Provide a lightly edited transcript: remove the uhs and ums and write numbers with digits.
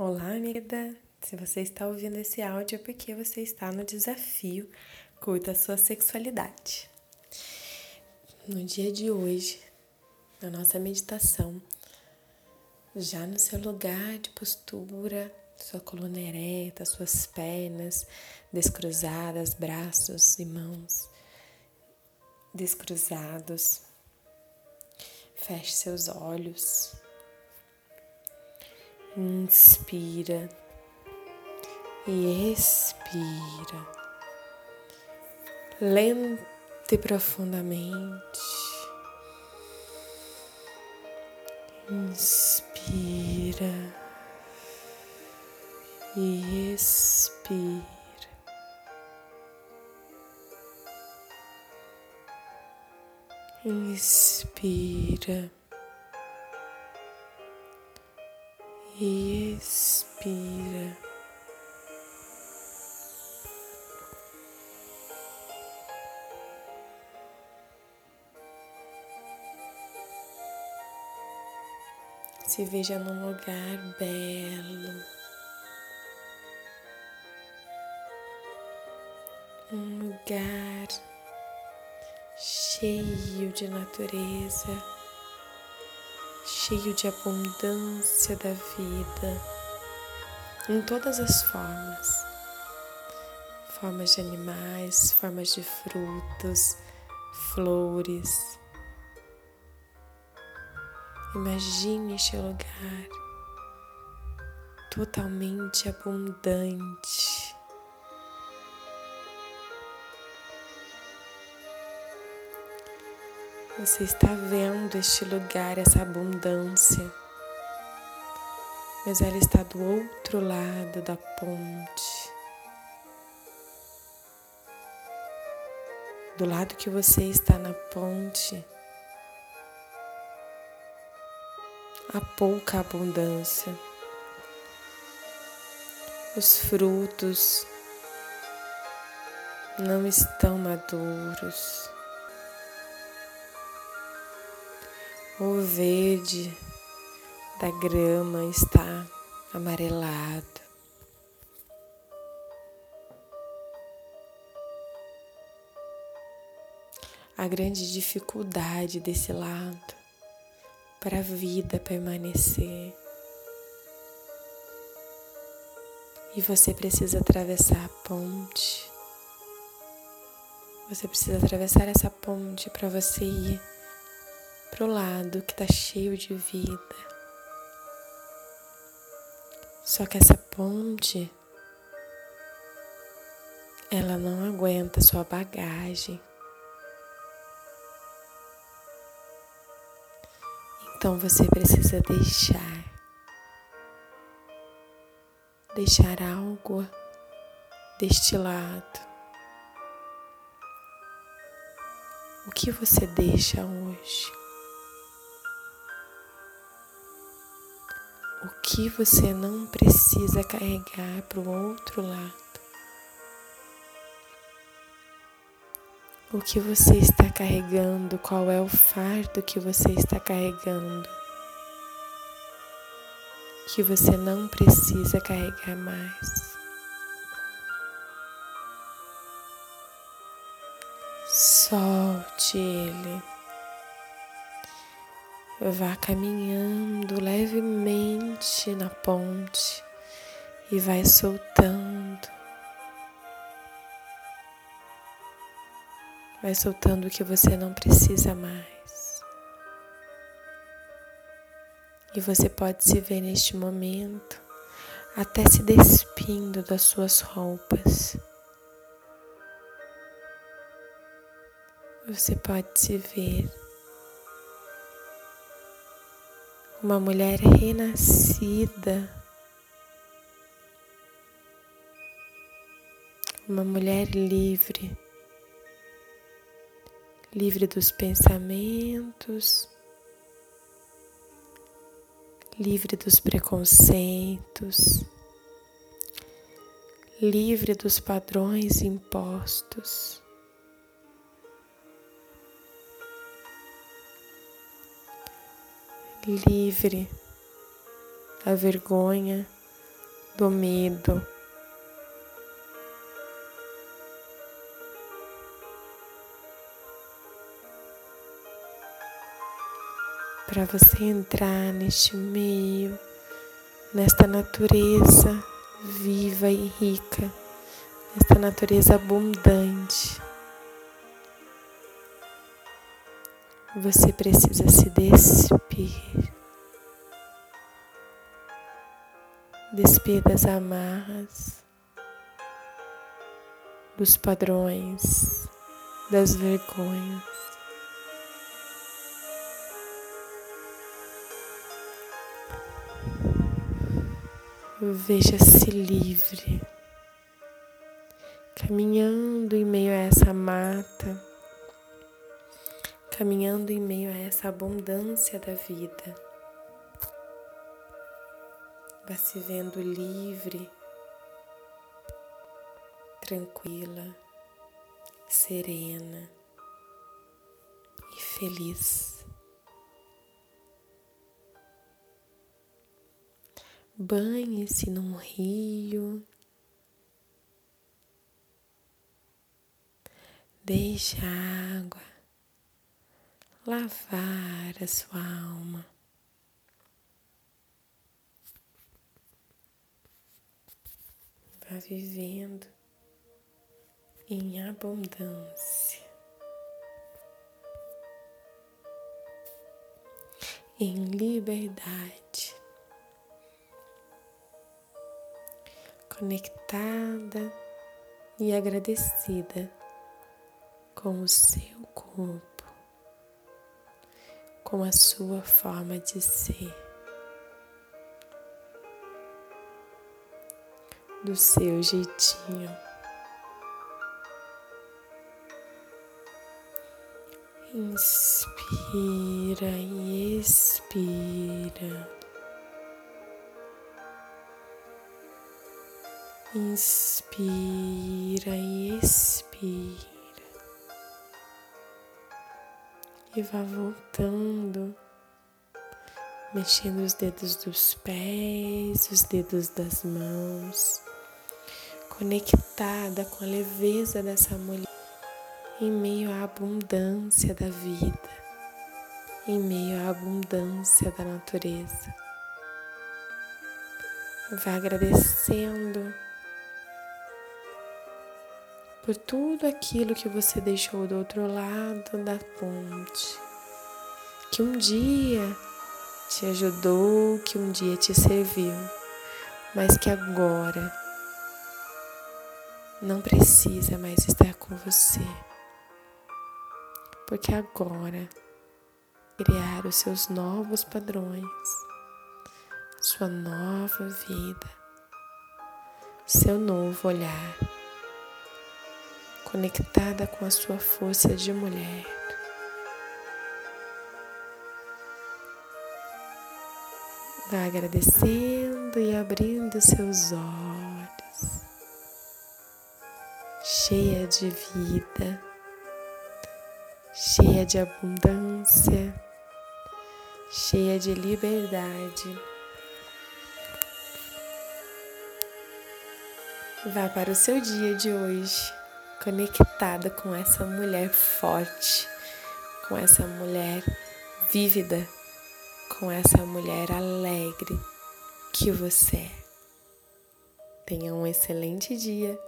Olá, amiga! Se você está ouvindo esse áudio é porque você está no desafio Curta a Sua Sexualidade. No dia de hoje, na nossa meditação, já no seu lugar de postura, sua coluna ereta, suas pernas descruzadas, braços e mãos descruzados, feche seus olhos. Inspira e expira, lenta e profundamente. Inspira e expira. Inspira e expira. Se veja num lugar belo, um lugar cheio de natureza, cheio de abundância da vida, em todas as formas, formas de animais, formas de frutos, flores. Imagine este lugar totalmente abundante. Você está vendo este lugar, essa abundância, mas ela está do outro lado da ponte, do lado que você está na ponte, há pouca abundância. Os frutos não estão maduros. O verde da grama está amarelado. A grande dificuldade desse lado para a vida permanecer. E você precisa atravessar a ponte. Você precisa atravessar essa ponte para você ir pro lado que tá cheio de vida. Só que essa ponte, ela não aguenta sua bagagem. Então você precisa deixar algo deste lado. O que você deixa hoje? O que você não precisa carregar para o outro lado? O que você está carregando? Qual é o fardo que você está carregando? Que você não precisa carregar mais. Solte ele. Vá caminhando levemente na ponte e vai soltando. Vai soltando o que você não precisa mais. E você pode se ver neste momento até se despindo das suas roupas. Você pode se ver uma mulher renascida, uma mulher livre, livre dos pensamentos, livre dos preconceitos, livre dos padrões impostos. Livre da vergonha, do medo. Para você entrar neste meio, nesta natureza viva e rica, nesta natureza abundante. Você precisa se despir. Despir das amarras, dos padrões, das vergonhas. Veja-se livre, caminhando em meio a essa mata, caminhando em meio a essa abundância da vida. Vá se vendo livre, tranquila, serena e feliz. Banhe-se num rio, deixe a água lavar a sua alma. Vá vivendo em abundância, em liberdade. Conectada e agradecida com o seu corpo, com a sua forma de ser, do seu jeitinho. Inspira e expira. Inspira e expira. E vá voltando, mexendo os dedos dos pés, os dedos das mãos, conectada com a leveza dessa mulher, em meio à abundância da vida, em meio à abundância da natureza. Vá agradecendo por tudo aquilo que você deixou do outro lado da ponte, que um dia te ajudou, que um dia te serviu, mas que agora não precisa mais estar com você, porque agora criar os seus novos padrões, sua nova vida, seu novo olhar, conectada com a sua força de mulher. Vá agradecendo e abrindo seus olhos, cheia de vida, cheia de abundância, cheia de liberdade. Vá para o seu dia de hoje, conectada com essa mulher forte, com essa mulher vívida, com essa mulher alegre que você é. Tenha um excelente dia.